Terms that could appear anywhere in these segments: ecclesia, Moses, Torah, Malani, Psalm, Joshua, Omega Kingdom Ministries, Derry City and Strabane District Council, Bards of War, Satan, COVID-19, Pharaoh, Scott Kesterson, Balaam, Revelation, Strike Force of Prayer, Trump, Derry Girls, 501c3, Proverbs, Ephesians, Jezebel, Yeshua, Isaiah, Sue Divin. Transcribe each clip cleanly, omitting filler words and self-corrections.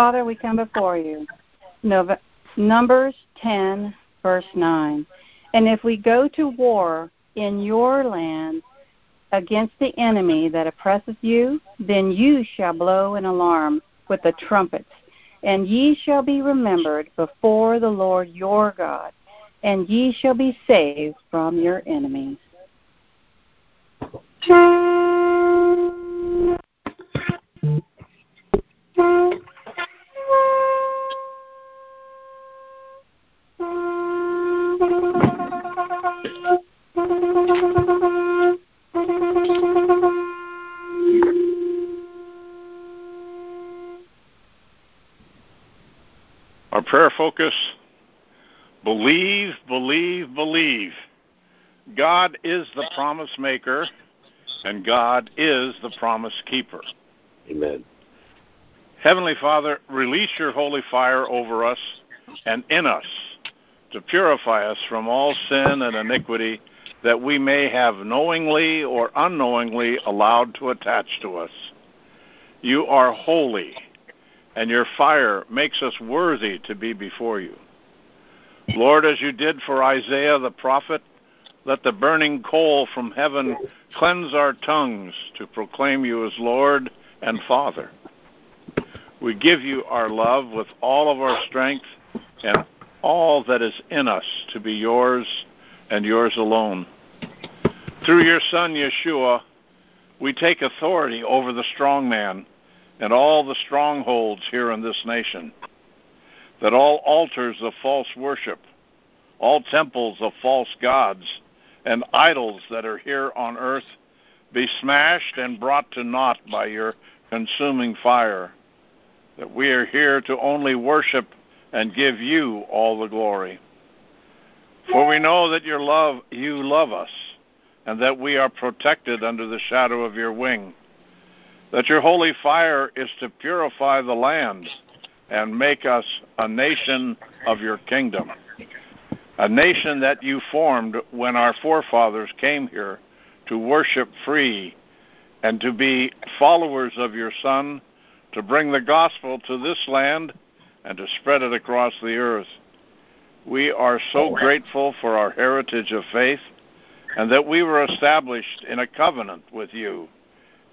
Father, we come before you. Numbers 10, verse 9. And if we go to war in your land against the enemy that oppresses you, then you shall blow an alarm with the trumpets, and ye shall be remembered before the Lord your God, and ye shall be saved from your enemies. Our prayer focus: believe, believe, believe. God is the promise maker, and God is the promise keeper. Amen. Heavenly Father, release your holy fire over us and in us to purify us from all sin and iniquity that we may have knowingly or unknowingly allowed to attach to us. You are holy, and your fire makes us worthy to be before you. Lord, as you did for Isaiah the prophet, let the burning coal from heaven cleanse our tongues to proclaim you as Lord and Father. We give you our love with all of our strength and all that is in us to be yours and yours alone. Through your Son, Yeshua, we take authority over the strong man and all the strongholds here in this nation, that all altars of false worship, all temples of false gods, and idols that are here on earth be smashed and brought to naught by your consuming fire, that we are here to only worship and give you all the glory. For we know that you love us, and that we are protected under the shadow of your wing, that your holy fire is to purify the land and make us a nation of your kingdom, a nation that you formed when our forefathers came here to worship free and to be followers of your Son, to bring the gospel to this land and to spread it across the earth. We are so grateful for our heritage of faith and that we were established in a covenant with you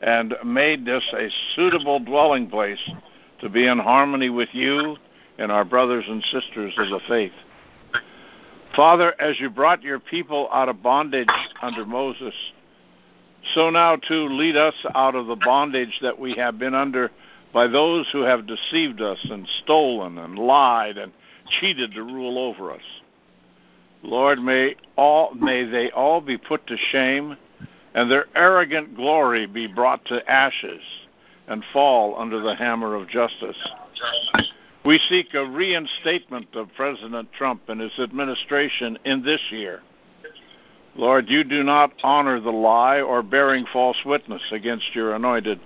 and made this a suitable dwelling place to be in harmony with you and our brothers and sisters of the faith. Father, as you brought your people out of bondage under Moses, so now too lead us out of the bondage that we have been under by those who have deceived us and stolen and lied and cheated to rule over us. Lord, may they all be put to shame and their arrogant glory be brought to ashes and fall under the hammer of justice. We seek a reinstatement of President Trump and his administration in this year. Lord, you do not honor the lie or bearing false witness against your anointed.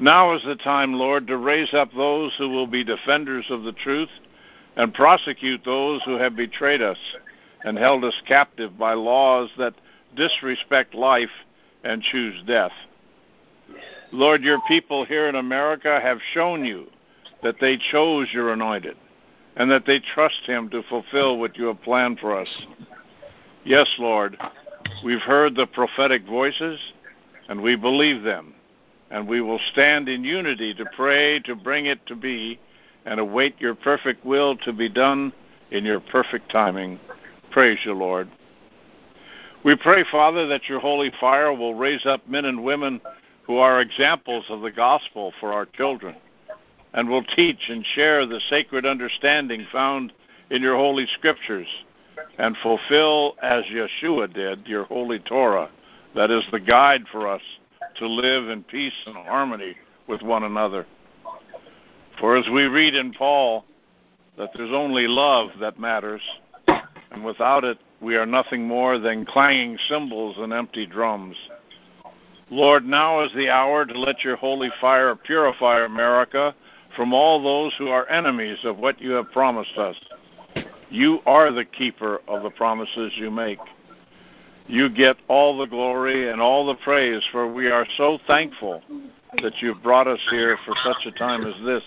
Now is the time, Lord, to raise up those who will be defenders of the truth and prosecute those who have betrayed us and held us captive by laws that disrespect life and choose death. Lord, your people here in America have shown you that they chose your anointed, and that they trust him to fulfill what you have planned for us. Yes, Lord, we've heard the prophetic voices, and we believe them, and we will stand in unity to pray to bring it to be, and await your perfect will to be done in your perfect timing. Praise you, Lord. We pray, Father, that your holy fire will raise up men and women who are examples of the gospel for our children, and will teach and share the sacred understanding found in your holy scriptures, and fulfill, as Yeshua did, your holy Torah, that is the guide for us to live in peace and harmony with one another. For as we read in Paul, that there's only love that matters, and without it we are nothing more than clanging cymbals and empty drums. Lord, now is the hour to let your holy fire purify America from all those who are enemies of what you have promised us. You are the keeper of the promises you make. You get all the glory and all the praise, for we are so thankful that you've brought us here for such a time as this.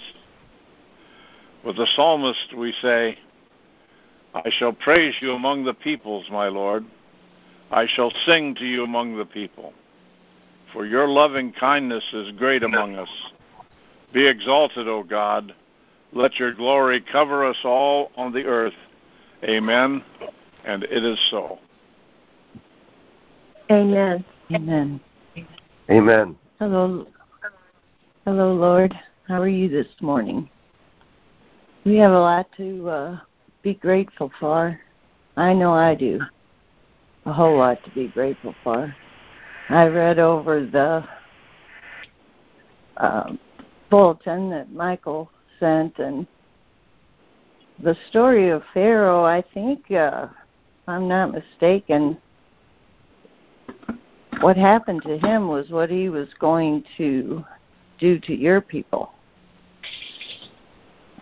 With the psalmist we say, I shall praise you among the peoples, my Lord. I shall sing to you among the people. For your loving kindness is great among us. Be exalted, O God. Let your glory cover us all on the earth. Amen. And it is so. Amen. Amen. Amen. Hello, Lord. How are you this morning? We have a lot to be grateful for. I know I do. A whole lot to be grateful for. I read over the bulletin that Michael sent, and the story of Pharaoh, I think, if I'm not mistaken, what happened to him was what he was going to do to your people.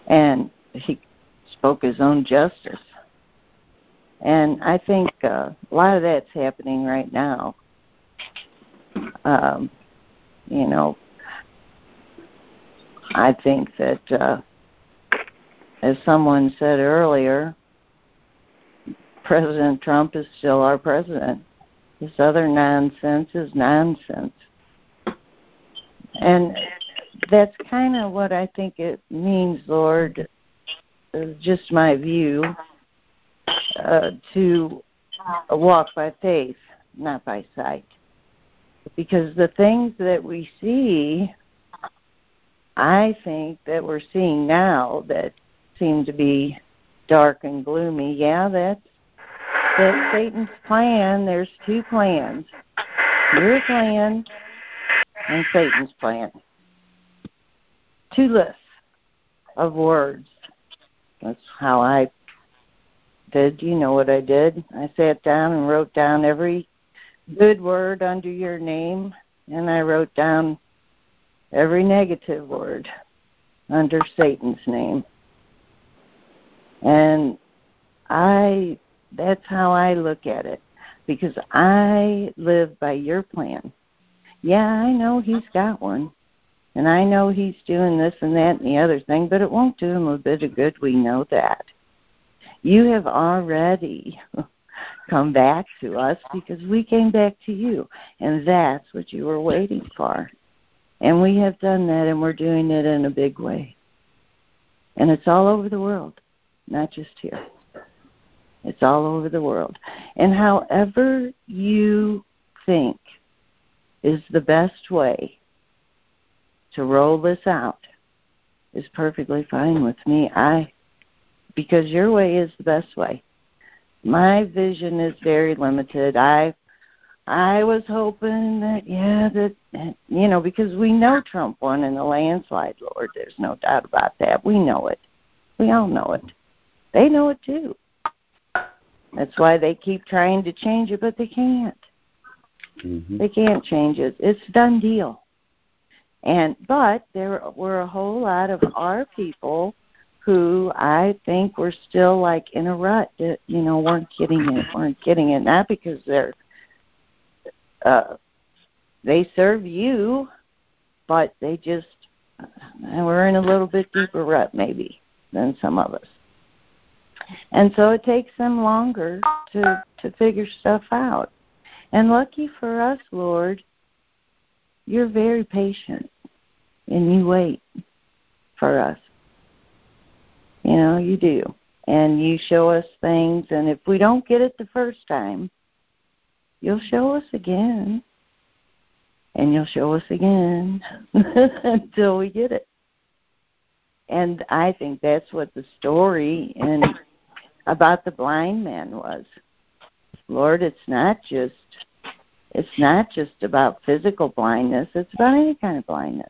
And he spoke his own justice. And I think a lot of that's happening right now. You know, I think that, as someone said earlier, President Trump is still our president. This other nonsense is nonsense. And that's kind of what I think it means, Lord, just my view, to walk by faith, not by sight. Because the things that we see, I think that we're seeing now that seem to be dark and gloomy, yeah, that's Satan's plan. There's two plans. Your plan and Satan's plan. Two lists of words. That's how I did. You know what I did? I sat down and wrote down every good word under your name, and I wrote down every negative word under Satan's name. And that's how I look at it, because I live by your plan. Yeah, I know he's got one, and I know he's doing this and that and the other thing, but it won't do him a bit of good. We know that. You have already come back to us because we came back to you, and that's what you were waiting for. And we have done that, and we're doing it in a big way. And it's all over the world. Not just here. It's all over the world. And however you think is the best way to roll this out is perfectly fine with me. Because your way is the best way. My vision is very limited. I was hoping that, you know, because we know Trump won in the landslide, Lord. There's no doubt about that. We know it. We all know it. They know it too. That's why they keep trying to change it, but they can't. Mm-hmm. They can't change it. It's a done deal. But there were a whole lot of our people who I think were still like in a rut that, you know, weren't getting it. Not because they serve you, but they just were in a little bit deeper rut maybe than some of us. And so it takes them longer to figure stuff out. And lucky for us, Lord, you're very patient, and you wait for us. You know, you do. And you show us things, and if we don't get it the first time, you'll show us again, and you'll show us again until we get it. And I think that's what the story about the blind man was. Lord, it's not just about physical blindness. It's about any kind of blindness.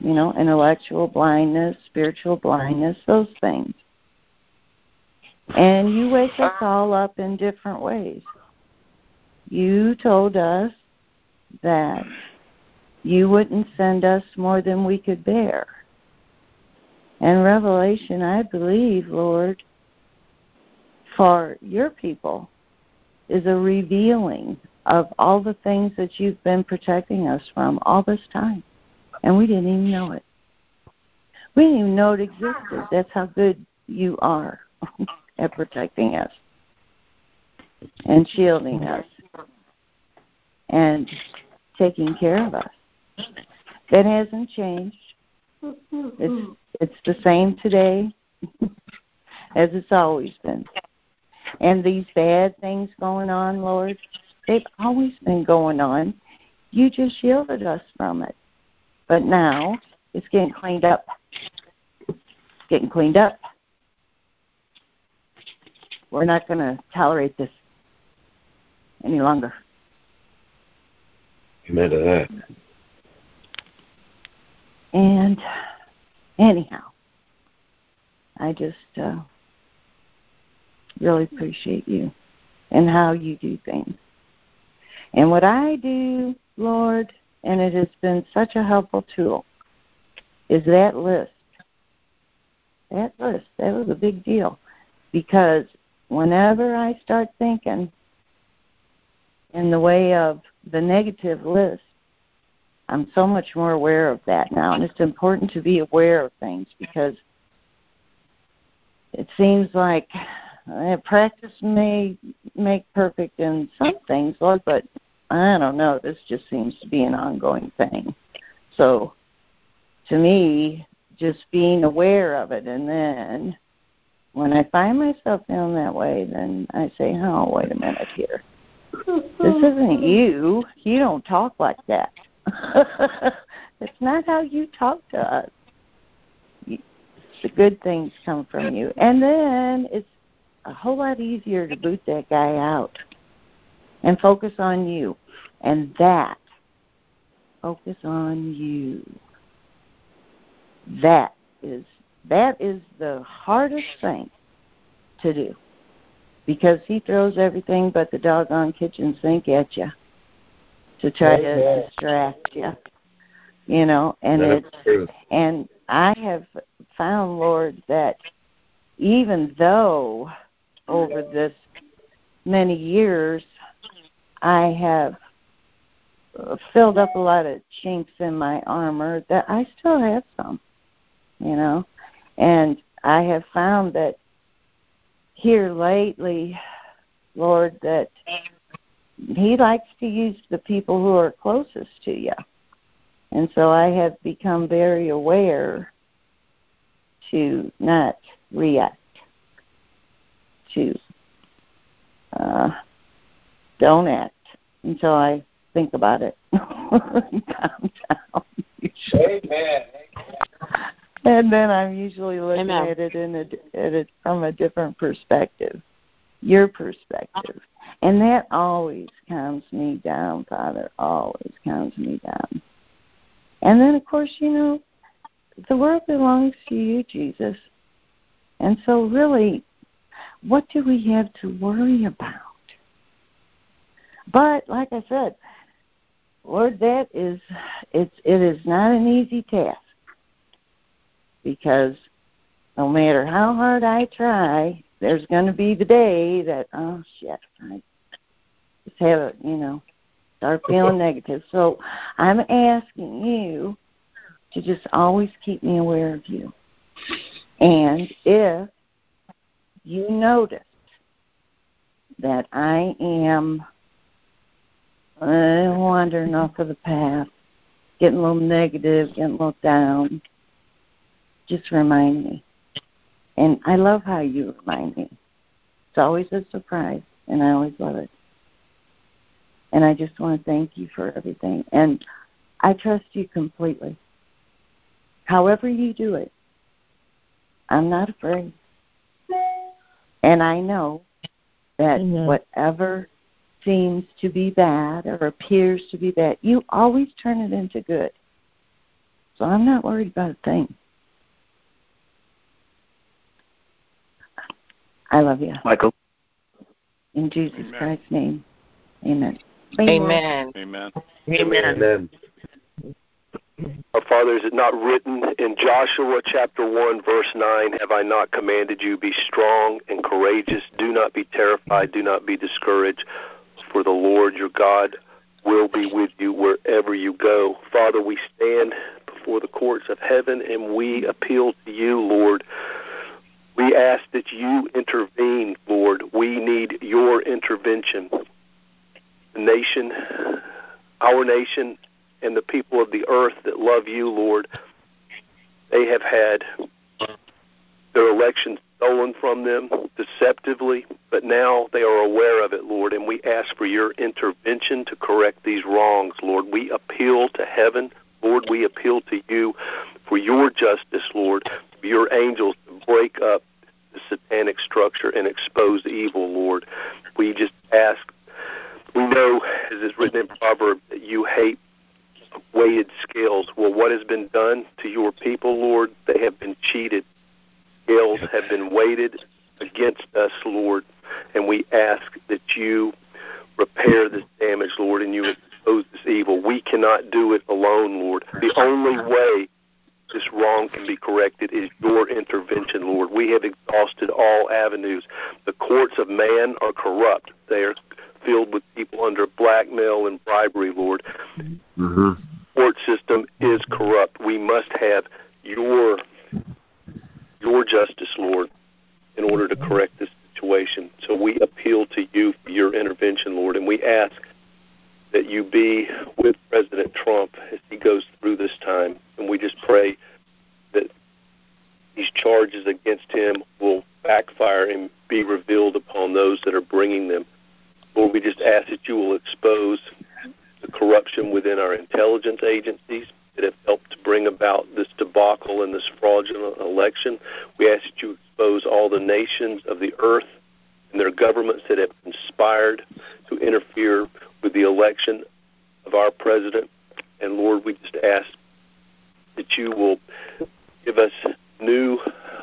You know, intellectual blindness, spiritual blindness, those things. And you wake us all up in different ways. You told us that you wouldn't send us more than we could bear. And Revelation, I believe, Lord, for your people is a revealing of all the things that you've been protecting us from all this time. And we didn't even know it. We didn't even know it existed. That's how good you are at protecting us and shielding us and taking care of us. That hasn't changed. It's the same today as it's always been. And these bad things going on, Lord, they've always been going on. You just shielded us from it. But now it's getting cleaned up. We're not going to tolerate this any longer. Amen to that. And anyhow, I just really appreciate you and how you do things. And what I do, Lord, and it has been such a helpful tool, is that list. That was a big deal. Because whenever I start thinking in the way of the negative list, I'm so much more aware of that now. And it's important to be aware of things because it seems like practice may make perfect in some things, Lord, but I don't know. This just seems to be an ongoing thing. So to me, just being aware of it, and then when I find myself feeling that way, then I say, oh, wait a minute here. This isn't you. You don't talk like that. It's not how you talk to us. The good things come from you. And then it's a whole lot easier to boot that guy out and focus on you. And that, focus on you. That is the hardest thing to do because he throws everything but the doggone kitchen sink at you to try to distract you, you know. And and I have found, Lord, that even though over this many years I have filled up a lot of chinks in my armor, that I still have some, you know. And I have found that here lately, Lord, that he likes to use the people who are closest to you. And so I have become very aware to not react, to don't act until I think about it. Calm down. Amen. And then I'm usually looking at it from a different perspective, your perspective. And that always calms me down, Father, always calms me down. And then, of course, you know, the world belongs to you, Jesus. And so really, what do we have to worry about? But, like I said, Lord, that is, it is not an easy task. Because no matter how hard I try, there's going to be the day that, oh, shit, I just have a, you know, start feeling negative. So I'm asking you to just always keep me aware of you. And if you notice that I am wandering off of the path, getting a little negative, getting a little down, just remind me. And I love how you remind me. It's always a surprise, and I always love it. And I just want to thank you for everything. And I trust you completely. However you do it, I'm not afraid. And I know that whatever seems to be bad or appears to be bad, you always turn it into good. So I'm not worried about a thing. I love you, Michael. In Jesus Christ's name, amen. Amen. Amen. Amen. Our Father, is it not written in Joshua chapter 1, verse 9, have I not commanded you, be strong and courageous, do not be terrified, do not be discouraged, for the Lord your God will be with you wherever you go. Father, we stand before the courts of heaven, and we appeal to you, Lord. We ask that you intervene, Lord. We need your intervention. The nation, our nation, and the people of the earth that love you, Lord, they have had their elections stolen from them deceptively, but now they are aware of it, Lord, and we ask for your intervention to correct these wrongs, Lord. We appeal to heaven, Lord. We appeal to you for your justice, Lord, for your angels to break up the satanic structure and expose the evil, Lord. We just ask, we know, as is written in Proverbs, that you hate weighted scales. Well, what has been done to your people, Lord? They have been cheated. Scales have been weighted against us, Lord, and we ask that you repair this damage, Lord, and you expose this evil. We cannot do it alone, Lord. The only way this wrong can be corrected is your intervention, Lord. We have exhausted all avenues. The courts of man are corrupt. They are filled with people under blackmail and bribery, Lord. The court system is corrupt. We must have your justice, Lord, in order to correct this situation. So we appeal to you for your intervention, Lord, and we ask that you be with President Trump as he goes through this time, and we just pray that these charges against him will backfire and be revealed upon those that are bringing them. Lord, we just ask that you will expose the corruption within our intelligence agencies that have helped to bring about this debacle and this fraudulent election. We ask that you expose all the nations of the earth and their governments that have conspired to interfere with the election of our president. And, Lord, we just ask that you will give us new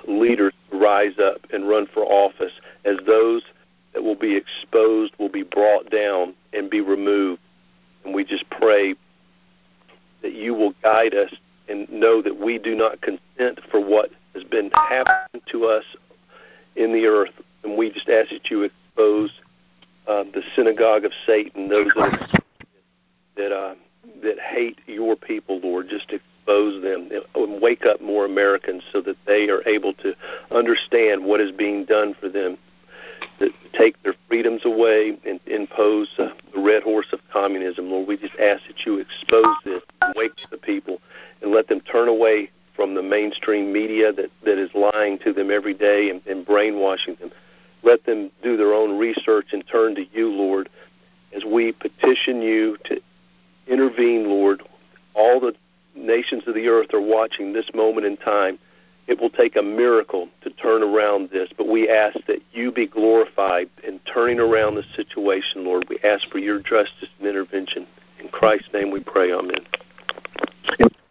leaders to rise up and run for office as those that will be exposed will be brought down and be removed. And we just pray that you will guide us and know that we do not consent for what has been happening to us in the earth. And we just ask that you expose the synagogue of Satan, those that hate your people, Lord. Just expose them and wake up more Americans so that they are able to understand what is being done for them, that take their freedoms away and impose the red horse of communism. Lord, we just ask that you expose this and wake the people and let them turn away from the mainstream media that is lying to them every day and brainwashing them. Let them do their own research and turn to you, Lord, as we petition you to intervene, Lord. All the nations of the earth are watching this moment in time. It will take a miracle to turn around this, but we ask that you be glorified in turning around the situation, Lord. We ask for your justice and intervention. In Christ's name we pray, amen.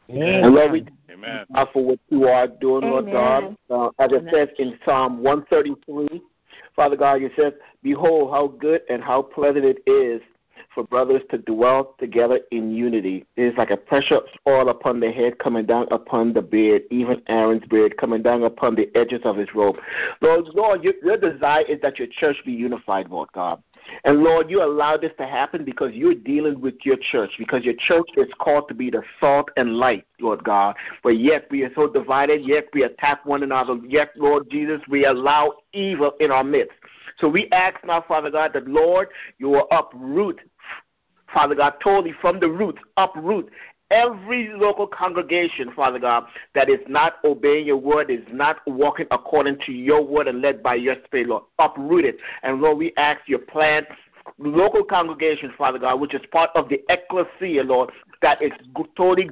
Amen. And Lord, we thank you for what you are doing, Lord God. As it says in Psalm 133, Father God, you said, "Behold, how good and how pleasant it is for brothers to dwell together in unity. It is like a precious oil upon the head coming down upon the beard, even Aaron's beard, coming down upon the edges of his robe." Lord, your desire is that your church be unified, Lord God. And, Lord, you allow this to happen because you're dealing with your church, because your church is called to be the salt and light, Lord God. But yet we are so divided, yet we attack one another, yet, Lord Jesus, we allow evil in our midst. So we ask now, Father God, that, Lord, you will uproot, Father God, totally from the roots, uproot every local congregation, Father God, that is not obeying your word, is not walking according to your word and led by your spirit, Lord. Uproot it. And, Lord, we ask your plan, local congregation, Father God, which is part of the ecclesia, Lord, that is totally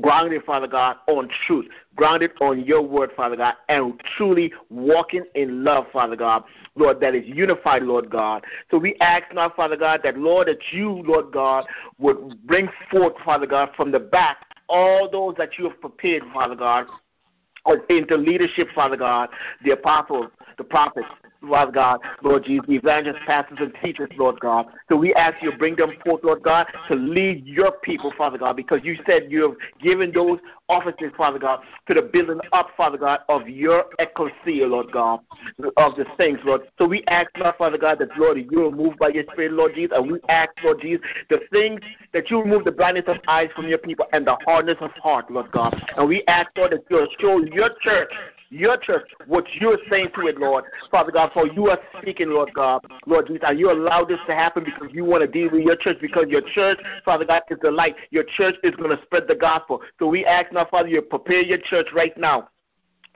grounded, Father God, on truth, grounded on your word, Father God, and truly walking in love, Father God, Lord, that is unified, Lord God. So we ask now, Father God, that, Lord, that you, Lord God, would bring forth, Father God, from the back all those that you have prepared, Father God, into leadership, Father God, the apostles, the prophets, Lord God, Lord Jesus, evangelists, pastors, and teachers, Lord God. So we ask you to bring them forth, Lord God, to lead your people, Father God, because you said you have given those offices, Father God, to the building up, Father God, of your ecclesia, Lord God, of the things, Lord. So we ask, Lord, Father God, that, Lord, you remove by your Spirit, Lord Jesus, and we ask, Lord Jesus, the things that you remove the blindness of eyes from your people and the hardness of heart, Lord God. And we ask, Lord, that you'll show your church, what you're saying to it, Lord, Father God, for you are speaking, Lord God, Lord Jesus, and you allow this to happen because you want to deal with your church, because your church, Father God, is the light. Your church is going to spread the gospel. So we ask now, Father, you prepare your church right now,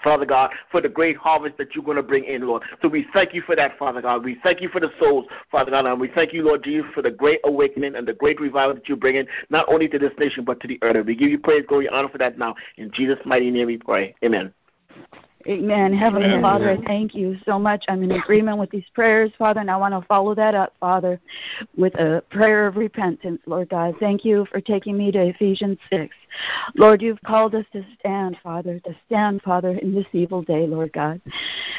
Father God, for the great harvest that you're going to bring in, Lord. So we thank you for that, Father God. We thank you for the souls, Father God, and we thank you, Lord Jesus, for the great awakening and the great revival that you bring in, not only to this nation, but to the earth. We give you praise, glory, honor for that now. In Jesus' mighty name we pray. Amen. Amen. Heavenly Amen. Father, I thank you so much. I'm in agreement with these prayers, Father, and I want to follow that up, Father, with a prayer of repentance, Lord God. Thank you for taking me to Ephesians 6. Lord, you've called us to stand, Father, in this evil day, Lord God.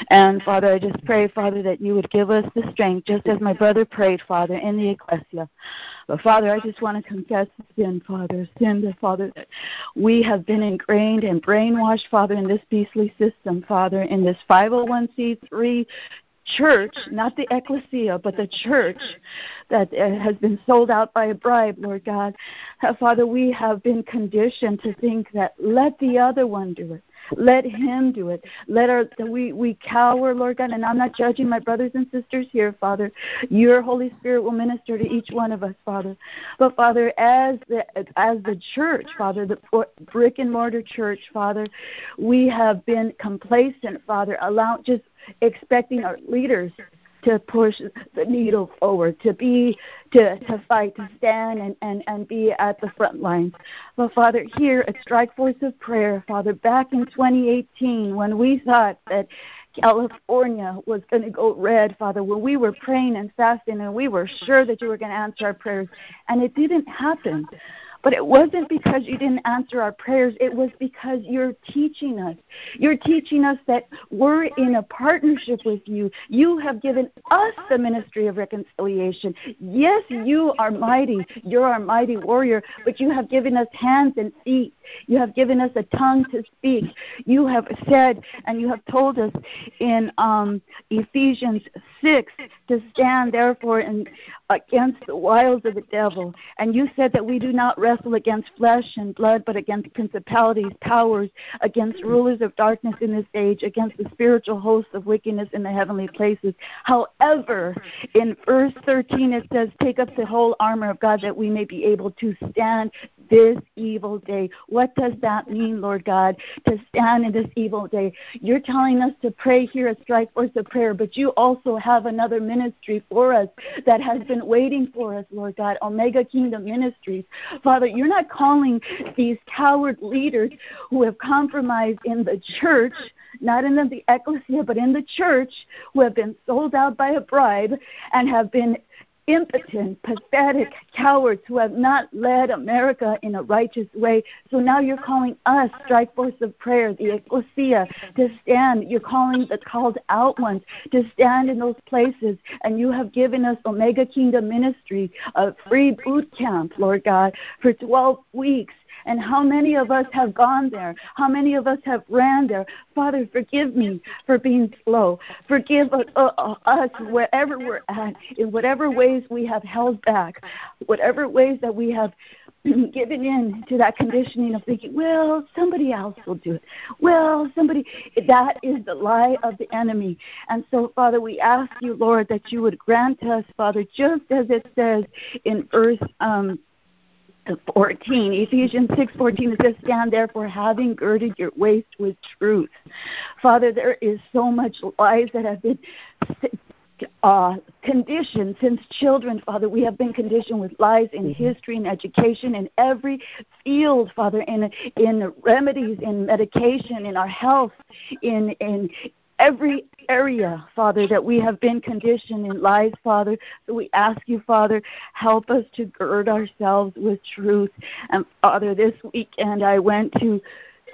And, Father, I just pray, Father, that you would give us the strength, just as my brother prayed, Father, in the ecclesia. But, Father, I just want to confess sin, Father, that we have been ingrained and brainwashed, Father, in this beastly system, Father, in this 501c3 church, not the ecclesia, but the church that has been sold out by a bribe, Lord God. Father, we have been conditioned to think that let the other one do it. Let him do it. We cower, Lord God, and I'm not judging my brothers and sisters here, Father. Your Holy Spirit will minister to each one of us, Father. But, Father, as the church, Father, the brick and mortar church, Father, we have been complacent, Father, just expecting our leaders to push the needle forward, to fight, to stand and be at the front lines. But, Father, here at Strike Force of Prayer, Father, back in 2018, when we thought that California was going to go red, Father, when we were praying and fasting and we were sure that you were going to answer our prayers, and it didn't happen. But it wasn't because you didn't answer our prayers. It was because you're teaching us. You're teaching us that we're in a partnership with you. You have given us the ministry of reconciliation. Yes, you are mighty. You're our mighty warrior, but you have given us hands and feet. You have given us a tongue to speak. You have said and you have told us in Ephesians 6 to stand, therefore, against the wiles of the devil. And you said that we do not rest against flesh and blood, but against principalities, powers, against rulers of darkness in this age, against the spiritual hosts of wickedness in the heavenly places. However, in verse 13 it says, take up the whole armor of God that we may be able to stand this evil day. What does that mean, Lord God, to stand in this evil day? You're telling us to pray here at Strike Force of Prayer, but you also have another ministry for us that has been waiting for us, Lord God, Omega Kingdom Ministries. Father, you're not calling these coward leaders who have compromised in the church, not in the ecclesia, but in the church, who have been sold out by a bribe and have been impotent, pathetic cowards who have not led America in a righteous way. So now you're calling us, Strike Force of Prayer, the ecclesia, to stand. You're calling the called out ones to stand in those places. And you have given us Omega Kingdom Ministry, a free boot camp, Lord God, for 12 weeks. And how many of us have gone there? How many of us have ran there? Father, forgive me for being slow. Forgive us wherever we're at, in whatever ways we have held back, whatever ways that we have given in to that conditioning of thinking, well, somebody else will do it. Well, somebody, that is the lie of the enemy. And so, Father, we ask you, Lord, that you would grant us, Father, just as it says in verse 14, Ephesians 6:14, it says, stand therefore, having girded your waist with truth. Father, there is so much lies that have been conditioned since children, Father. We have been conditioned with lies in history and education, in every field, Father, in remedies, in medication, in our health, in every area, Father, that we have been conditioned in lies, Father. So we ask you, Father, help us to gird ourselves with truth. And, Father, this weekend I went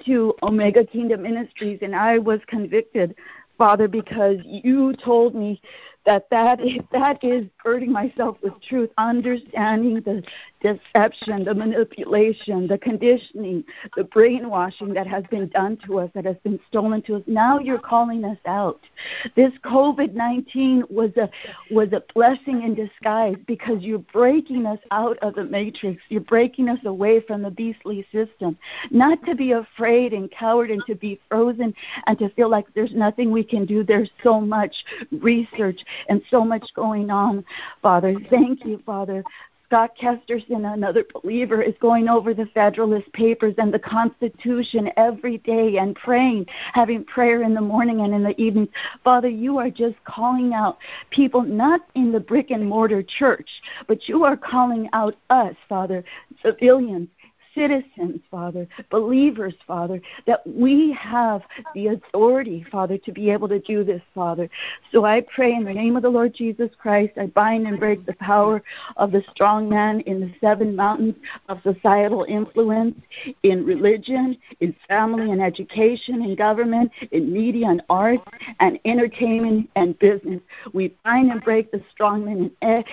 to Omega Kingdom Ministries, and I was convicted, Father, because you told me that is girding myself with truth, understanding the deception, the manipulation, the conditioning, the brainwashing that has been done to us, that has been stolen to us. Now you're calling us out. This COVID-19 was a blessing in disguise, because you're breaking us out of the matrix. You're breaking us away from the beastly system, not to be afraid and coward and to be frozen and to feel like there's nothing we can do. There's so much research and so much going on, Father. Thank you, Father. Scott Kesterson, another believer, is going over the Federalist Papers and the Constitution every day and praying, having prayer in the morning and in the evening. Father, you are just calling out people, not in the brick and mortar church, but you are calling out us, Father, civilians, citizens, Father, believers, Father, that we have the authority, Father, to be able to do this, Father. So I pray in the name of the Lord Jesus Christ, I bind and break the power of the strong man in the seven mountains of societal influence, in religion, in family and education, in government, in media and arts, and entertainment and business. We bind and break the strong man in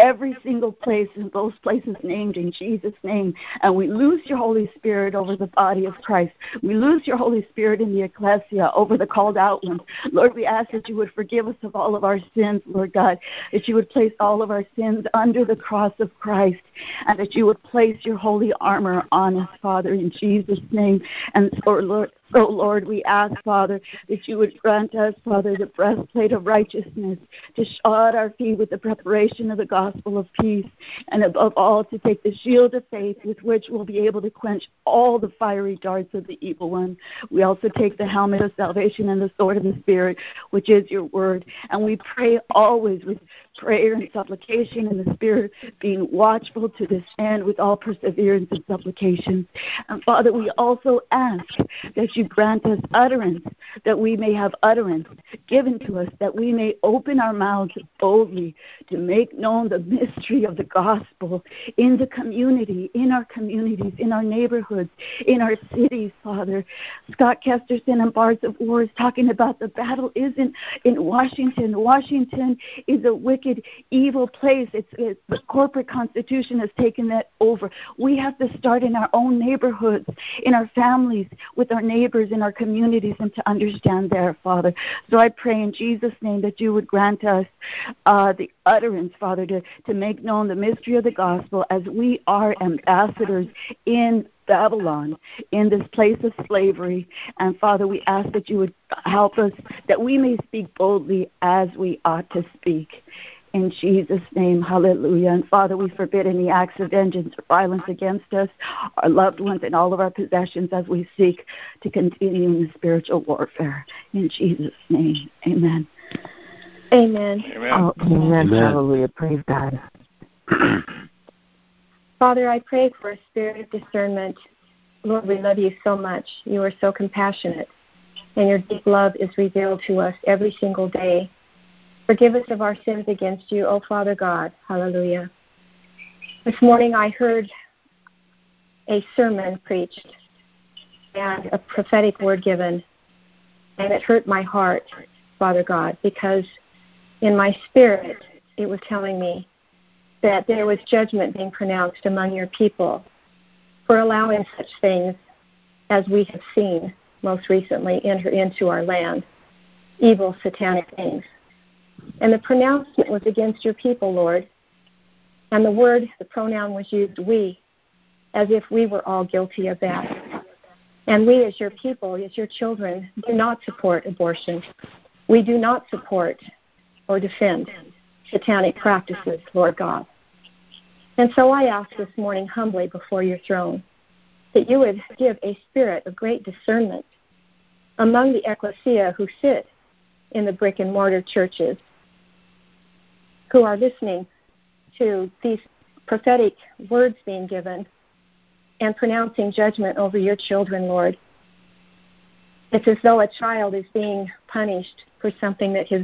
every single place, in those places named in Jesus' name. And we lose your Holy Spirit over the body of Christ. We lose your Holy Spirit in the ecclesia, over the called out ones. Lord, we ask that you would forgive us of all of our sins, Lord God, that you would place all of our sins under the cross of Christ, and that you would place your holy armor on us, Father, in Jesus' name. And Lord, we ask, Father, that you would grant us, Father, the breastplate of righteousness, to shod our feet with the preparation of the gospel of peace, and above all, to take the shield of faith, with which we'll be able to quench all the fiery darts of the evil one. We also take the helmet of salvation and the sword of the Spirit, which is your word. And we pray always with prayer and supplication in the Spirit, being watchful to this end with all perseverance and supplication. And, Father, we also ask that you grant us utterance, that we may have utterance given to us, that we may open our mouths boldly to make known the mystery of the gospel in the community, in our communities, in our neighborhoods, in our cities, Father. Scott Kesterson and Bards of War is talking about the battle isn't in Washington. Washington is a wicked, evil place. It's the corporate constitution has taken that over. We have to start in our own neighborhoods, in our families, with our neighbors, in our communities, and to understand their Father. So I pray in Jesus' name that you would grant us the utterance, Father, to make known the mystery of the gospel, as we are ambassadors in Babylon, in this place of slavery. And Father, we ask that you would help us, that we may speak boldly as we ought to speak. In Jesus' name, hallelujah. And Father, we forbid any acts of vengeance or violence against us, our loved ones, and all of our possessions, as we seek to continue in the spiritual warfare. In Jesus' name, amen. Amen. Amen. Oh, amen. Amen. Hallelujah. Praise God. Father, I pray for a spirit of discernment. Lord, we love you so much. You are so compassionate, and your deep love is revealed to us every single day. Forgive us of our sins against you, O Father God. Hallelujah. This morning I heard a sermon preached and a prophetic word given, and it hurt my heart, Father God, because in my spirit it was telling me that there was judgment being pronounced among your people for allowing such things as we have seen most recently enter into our land, evil, satanic things. And the pronouncement was against your people, Lord. And the word, the pronoun was used, we, as if we were all guilty of that. And we as your people, as your children, do not support abortion. We do not support or defend satanic practices, Lord God. And so I ask this morning humbly before your throne that you would give a spirit of great discernment among the ecclesia who sit in the brick and mortar churches, who are listening to these prophetic words being given and pronouncing judgment over your children, Lord. It's as though a child is being punished for something that his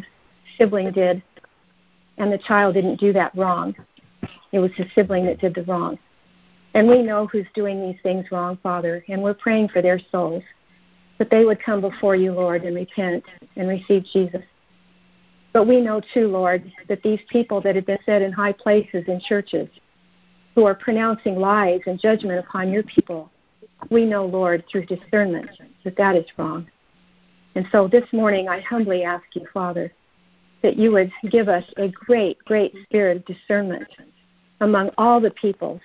sibling did, and the child didn't do that wrong. It was his sibling that did the wrong. And we know who's doing these things wrong, Father, and we're praying for their souls, for that they would come before you, Lord, and repent and receive Jesus. But we know, too, Lord, that these people that have been set in high places in churches who are pronouncing lies and judgment upon your people, we know, Lord, through discernment that that is wrong. And so this morning I humbly ask you, Father, that you would give us a great, great spirit of discernment among all the peoples,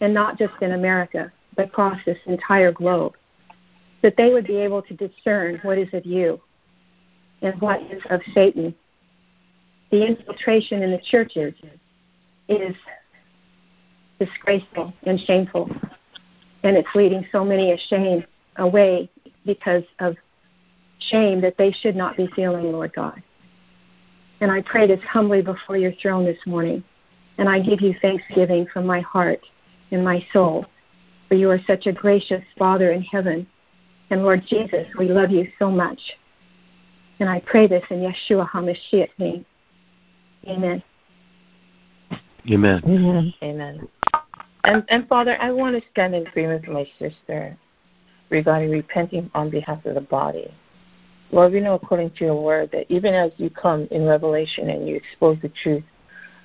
and not just in America, but across this entire globe, that they would be able to discern what is of you and what is of Satan. The infiltration in the churches is disgraceful and shameful, and it's leading so many ashamed away because of shame that they should not be feeling, Lord God. And I pray this humbly before your throne this morning, and I give you thanksgiving from my heart and my soul, for you are such a gracious Father in heaven. And Lord Jesus, we love you so much. And I pray this in Yeshua HaMashiach's name. Amen. Amen. Amen. Amen. And Father, I want to stand in agreement with my sister regarding repenting on behalf of the body. Lord, we know according to your word that even as you come in Revelation and you expose the truth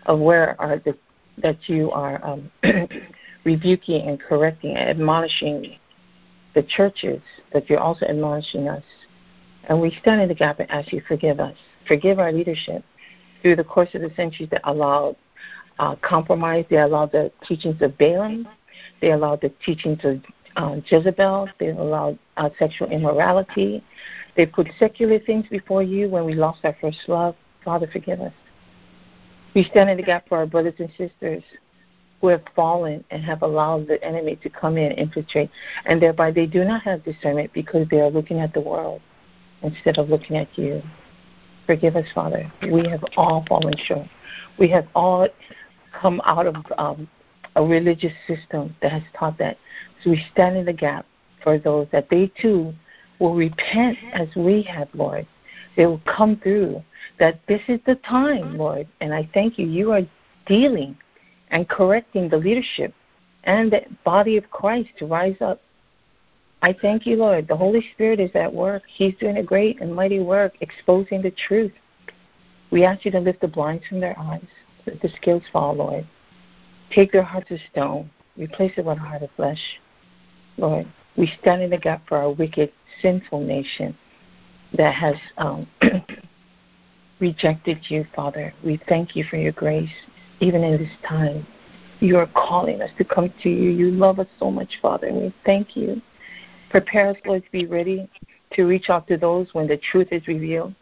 of where are the, that you are rebuking and correcting and admonishing the churches, that you're also admonishing us. And we stand in the gap and ask you, forgive us. Forgive our leadership through the course of the centuries that allowed compromise. They allowed the teachings of Balaam. They allowed the teachings of Jezebel. They allowed sexual immorality. They put secular things before you when we lost our first love. Father, forgive us. We stand in the gap for our brothers and sisters who have fallen and have allowed the enemy to come in and infiltrate, and thereby they do not have discernment because they are looking at the world instead of looking at you. Forgive us, Father. We have all fallen short. We have all come out of a religious system that has taught that. So we stand in the gap for those that they too will repent as we have, Lord. They will come through, that this is the time, Lord. And I thank you. You are dealing and correcting the leadership and the body of Christ to rise up. I thank you, Lord. The Holy Spirit is at work. He's doing a great and mighty work exposing the truth. We ask you to lift the blinds from their eyes, that the scales fall, Lord. Take their hearts of stone. Replace it with a heart of flesh. Lord, we stand in the gap for our wicked, sinful nation that has rejected you, Father. We thank you for your grace. Even in this time, you are calling us to come to you. You love us so much, Father, and we thank you. Prepare us, Lord, to be ready to reach out to those when the truth is revealed.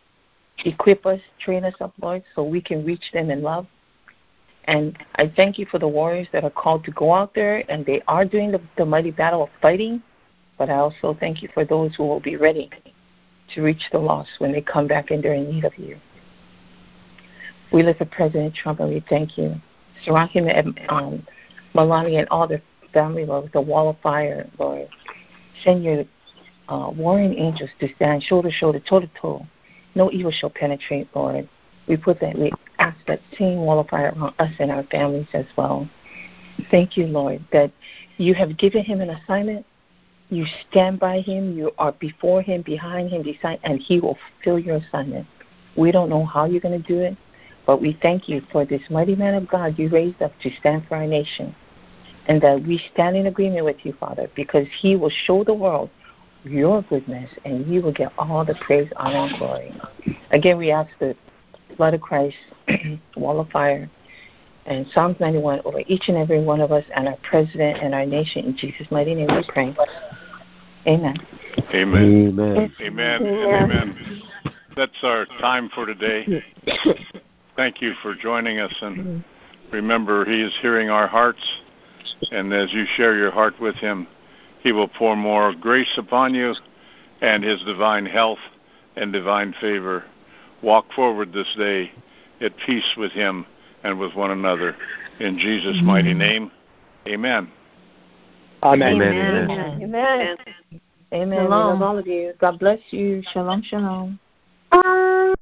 Equip us, train us up, Lord, so we can reach them in love. And I thank you for the warriors that are called to go out there, and they are doing the mighty battle of fighting. But I also thank you for those who will be ready to reach the lost when they come back and they're in need of you. We lift up President Trump, and we thank you. Surround him and Malani and all their family, Lord, with a wall of fire, Lord. Send your warring angels to stand shoulder to shoulder, toe to toe. No evil shall penetrate, Lord. We ask that same wall of fire around us and our families as well. Thank you, Lord, that you have given him an assignment. You stand by him. You are before him, behind him, beside, and he will fulfill your assignment. We don't know how you're going to do it, but we thank you for this mighty man of God you raised up to stand for our nation, and that we stand in agreement with you, Father, because he will show the world your goodness, and you will get all the praise, honor, and glory. Again, we ask the blood of Christ, wall of fire, and Psalms 91 over each and every one of us and our president and our nation. In Jesus' mighty name we pray. Amen. Amen. Amen. Amen. Amen. That's our time for today. Thank you for joining us, and remember, he is hearing our hearts, and as you share your heart with him, he will pour more grace upon you and his divine health and divine favor. Walk forward this day at peace with him and with one another. In Jesus' mighty name, amen. Amen. Amen. Amen. Amen. Amen. Shalom, all of you. God bless you. Shalom, shalom.